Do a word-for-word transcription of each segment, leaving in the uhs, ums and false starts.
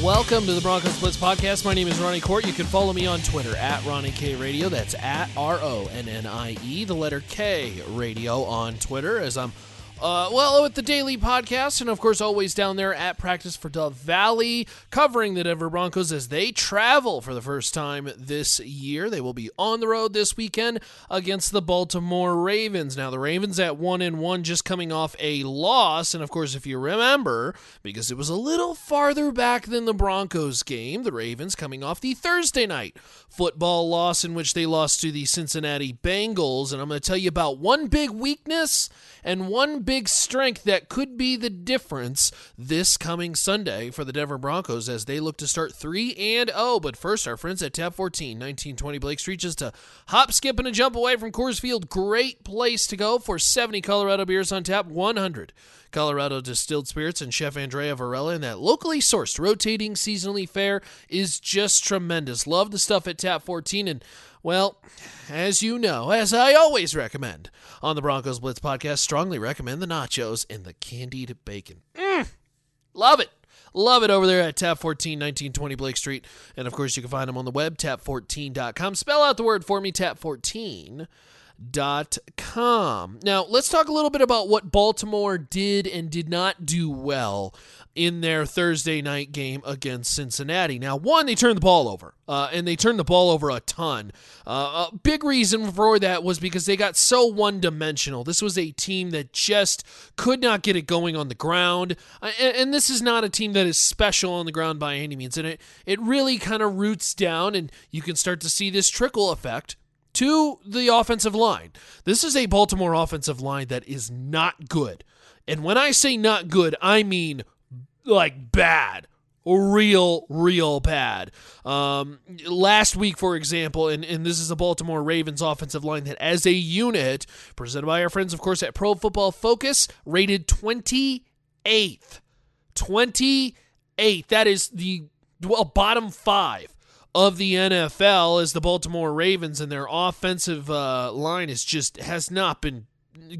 Welcome to the Broncos Blitz Podcast. My name is Ronnie Kohrt. You can follow me on Twitter at Ronnie K Radio. That's at R O N N I E, the letter K Radio on Twitter, as I'm, uh, well, with the daily podcast, and of course always down there at practice for Dove Valley, covering the Denver Broncos as they travel for the first time this year. They will be on the road this weekend against the Baltimore Ravens. Now the Ravens at one and one, just coming off a loss, and of course, if you remember, because it was a little farther back than the Broncos game, the Ravens coming off the Thursday night football loss in which they lost to the Cincinnati Bengals. And I'm going to tell you about one big weakness and one big strength that could be the difference this coming Sunday for the Denver Broncos as they look to start three and oh. But first, our friends at Tap fourteen, nineteen twenty Blake Street, just a hop, skip, and a jump away from Coors Field. Great place to go for seventy Colorado beers on tap, one hundred Colorado distilled spirits, and Chef Andrea Varela, and that locally sourced, rotating, seasonally fair is just tremendous. Love the stuff at Tap fourteen, and well, as you know, as I always recommend on the Broncos Blitz Podcast, strongly recommend the nachos and the candied bacon. Mm, love it. Love it over there at Tap fourteen, nineteen twenty Blake Street. And of course, you can find them on the web, tap fourteen dot com. Spell out the word for me, tap fourteen dot com. Now, let's talk a little bit about what Baltimore did and did not do well in their Thursday night game against Cincinnati. Now, one, they turned the ball over, uh, and they turned the ball over a ton. Uh, a big reason for that was because they got so one-dimensional. This was a team that just could not get it going on the ground, uh, and, and this is not a team that is special on the ground by any means, and it, it really kind of roots down, and you can start to see this trickle effect to the offensive line. This is a Baltimore offensive line that is not good. And when I say not good, I mean like bad. Real, real bad. Um, last week, for example, and, and this is a Baltimore Ravens offensive line that as a unit, presented by our friends, of course, at Pro Football Focus, rated twenty-eighth. twenty-eighth. That is the well, bottom five of the N F L is the Baltimore Ravens, and their offensive uh, line is just has not been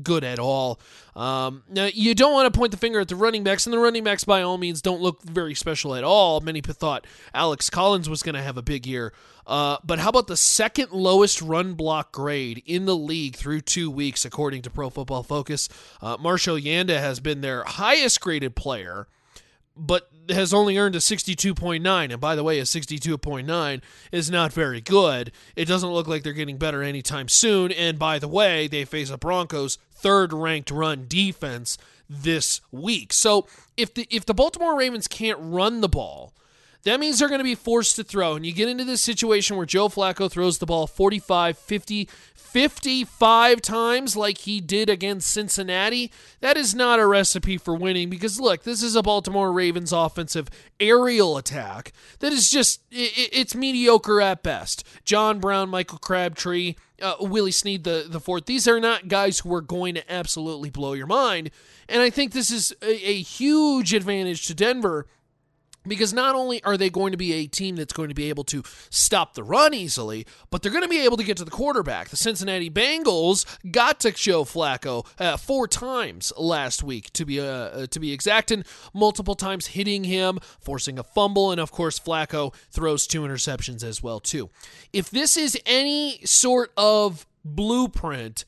good at all. Um, now, you don't want to point the finger at the running backs, and the running backs, by all means, don't look very special at all. Many thought Alex Collins was going to have a big year. Uh, but how about the second lowest run block grade in the league through two weeks, according to Pro Football Focus? Uh, Marshall Yanda has been their highest-graded player, but has only earned a sixty-two point nine. And by the way, a sixty-two point nine is not very good. It doesn't look like they're getting better anytime soon. And by the way, they face the Broncos' third-ranked run defense this week. So if the if the Baltimore Ravens can't run the ball, that means they're going to be forced to throw. And you get into this situation where Joe Flacco throws the ball forty-five, fifty, fifty-five times like he did against Cincinnati. That is not a recipe for winning because, look, this is a Baltimore Ravens offensive aerial attack that is just, it, it's mediocre at best. John Brown, Michael Crabtree, uh, Willie Sneed, the, the fourth. These are not guys who are going to absolutely blow your mind. And I think this is a, a huge advantage to Denver, because not only are they going to be a team that's going to be able to stop the run easily, but they're going to be able to get to the quarterback. The Cincinnati Bengals got to Joe Flacco uh, four times last week, to be uh, to be exact, and multiple times hitting him, forcing a fumble, and of course Flacco throws two interceptions as well too. If this is any sort of blueprint,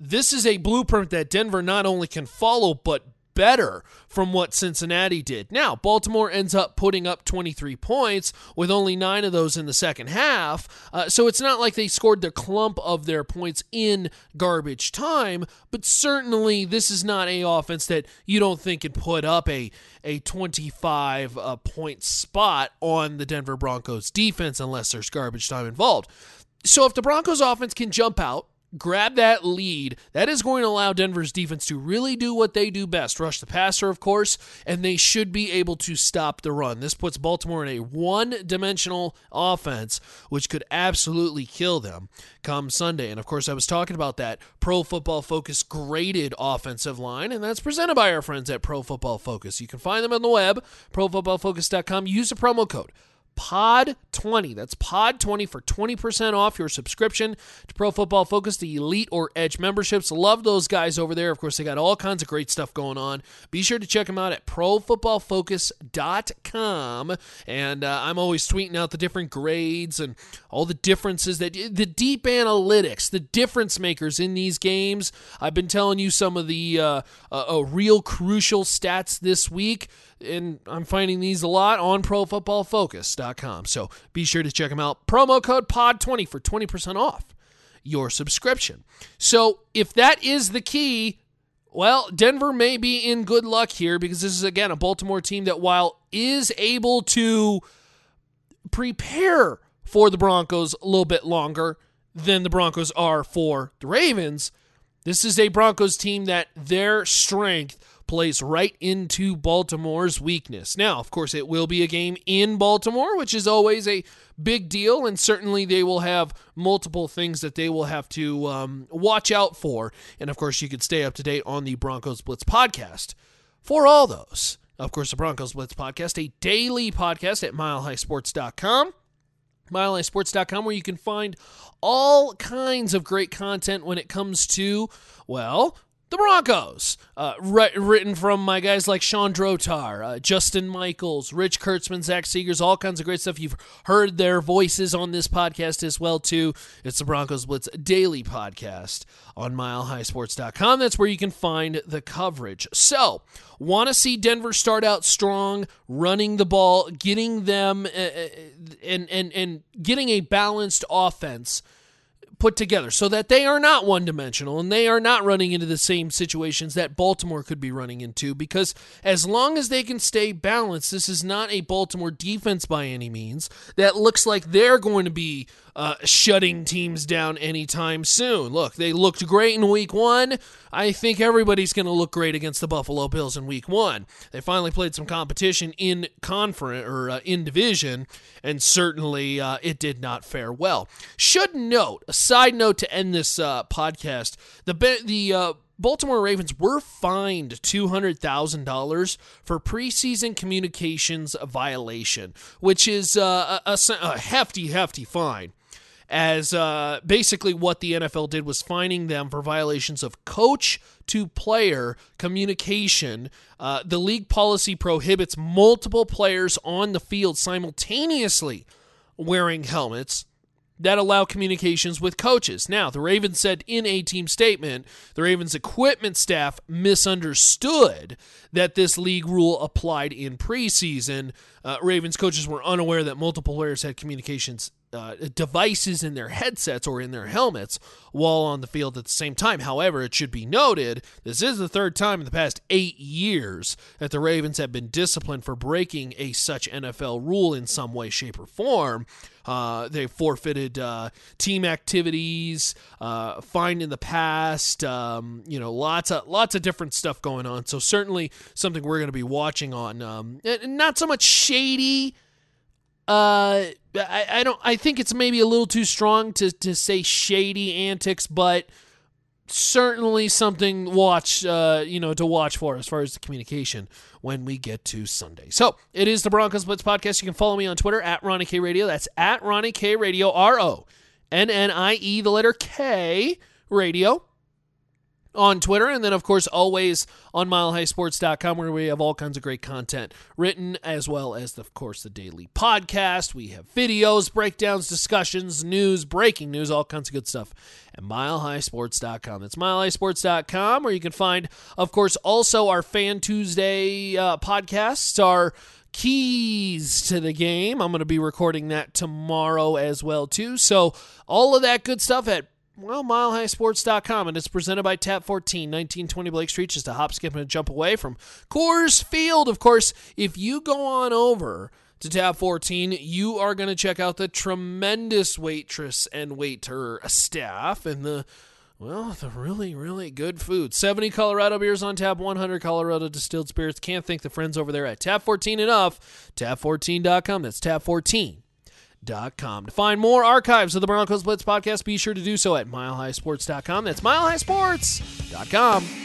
this is a blueprint that Denver not only can follow, but better from what Cincinnati did. Now, Baltimore ends up putting up twenty-three points with only nine of those in the second half. Uh, so it's not like they scored the clump of their points in garbage time, but certainly this is not a offense that you don't think could put up a a twenty-five uh, point spot on the Denver Broncos defense unless there's garbage time involved. So if the Broncos offense can jump out grab that lead, that is going to allow Denver's defense to really do what they do best, rush the passer, of course, and they should be able to stop the run. This puts Baltimore in a one-dimensional offense, which could absolutely kill them come Sunday. And, of course, I was talking about that Pro Football Focus graded offensive line, and that's presented by our friends at Pro Football Focus. You can find them on the web, pro football focus dot com. Use the promo code pod twenty. That's pod twenty for twenty percent off your subscription to Pro Football Focus, the Elite or Edge memberships. Love those guys over there. Of course, they got all kinds of great stuff going on. Be sure to check them out at pro football focus dot com. And uh, I'm always tweeting out the different grades and all the differences, that the deep analytics, the difference makers in these games. I've been telling you some of the uh, uh, uh, real crucial stats this week, and I'm finding these a lot on pro football focus dot com. So be sure to check them out. Promo code pod twenty for twenty percent off your subscription. So if that is the key, well, Denver may be in good luck here, because this is, again, a Baltimore team that, while is able to prepare for the Broncos a little bit longer than the Broncos are for the Ravens, this is a Broncos team that their strength plays right into Baltimore's weakness. Now, of course, it will be a game in Baltimore, which is always a big deal, and certainly they will have multiple things that they will have to um, watch out for. And, of course, you can stay up to date on the Broncos Blitz podcast for all those. Of course, the Broncos Blitz podcast, a daily podcast at mile high sports dot com. mile high sports dot com, where you can find all kinds of great content when it comes to, well, the Broncos, uh, re- written from my guys like Sean Drotar, uh, Justin Michaels, Rich Kurtzman, Zach Seegers, all kinds of great stuff. You've heard their voices on this podcast as well, too. It's the Broncos Blitz Daily Podcast on mile high sports dot com. That's where you can find the coverage. So, want to see Denver start out strong, running the ball, getting them, uh, and, and, and getting a balanced offense put together so that they are not one-dimensional and they are not running into the same situations that Baltimore could be running into, because as long as they can stay balanced, this is not a Baltimore defense by any means that looks like they're going to be uh, shutting teams down anytime soon. Look, they looked great in week one. I think everybody's going to look great against the Buffalo Bills in week one. They finally played some competition in conference or uh, in division, and certainly uh, it did not fare well. Should note, a side note to end this uh, podcast, the the uh, Baltimore Ravens were fined two hundred thousand dollars for preseason communications violation, which is uh, a, a hefty, hefty fine, as uh, basically what the N F L did was fining them for violations of coach-to-player communication. Uh, the league policy prohibits multiple players on the field simultaneously wearing helmets that allow communications with coaches. Now, the Ravens said in a team statement, the Ravens equipment staff misunderstood that this league rule applied in preseason. Uh, Ravens coaches were unaware that multiple players had communications uh, devices in their headsets or in their helmets while on the field at the same time. However, it should be noted, this is the third time in the past eight years that the Ravens have been disciplined for breaking a such N F L rule in some way, shape, or form. Uh, they forfeited uh, team activities, uh, fined in the past, um, you know, lots of lots of different stuff going on. So certainly something we're going to be watching on. Um, and not so much shady. Uh, I, I don't. I think it's maybe a little too strong to to say shady antics, but certainly something watch uh you know to watch for as far as the communication when we get to Sunday. So it is the Broncos Blitz podcast. You can follow me on Twitter at Ronnie K Radio. That's at Ronnie K Radio, R O N N I E the letter K Radio on Twitter, and then of course always on mile high sports dot com, where we have all kinds of great content written, as well as of course the daily podcast. We have videos, breakdowns, discussions, news, breaking news, all kinds of good stuff at mile high sports dot com. That's mile high sports dot com, where you can find of course also our Fan Tuesday uh, podcasts, our keys to the game. I'm going to be recording that tomorrow as well too. So all of that good stuff at Well, mile high sports dot com, and it's presented by Tap fourteen, nineteen twenty Blake Street, just a hop, skip, and a jump away from Coors Field. Of course, if you go on over to Tap fourteen, you are going to check out the tremendous waitress and waiter staff and the Well, the really, really good food. seventy Colorado beers on tap, one hundred Colorado distilled spirits. Can't thank the friends over there at Tap fourteen enough. Tap fourteen dot com. That's Tap fourteen dot com. To find more archives of the Broncos Blitz podcast, be sure to do so at Mile High Sports dot com. That's Mile High Sports dot com.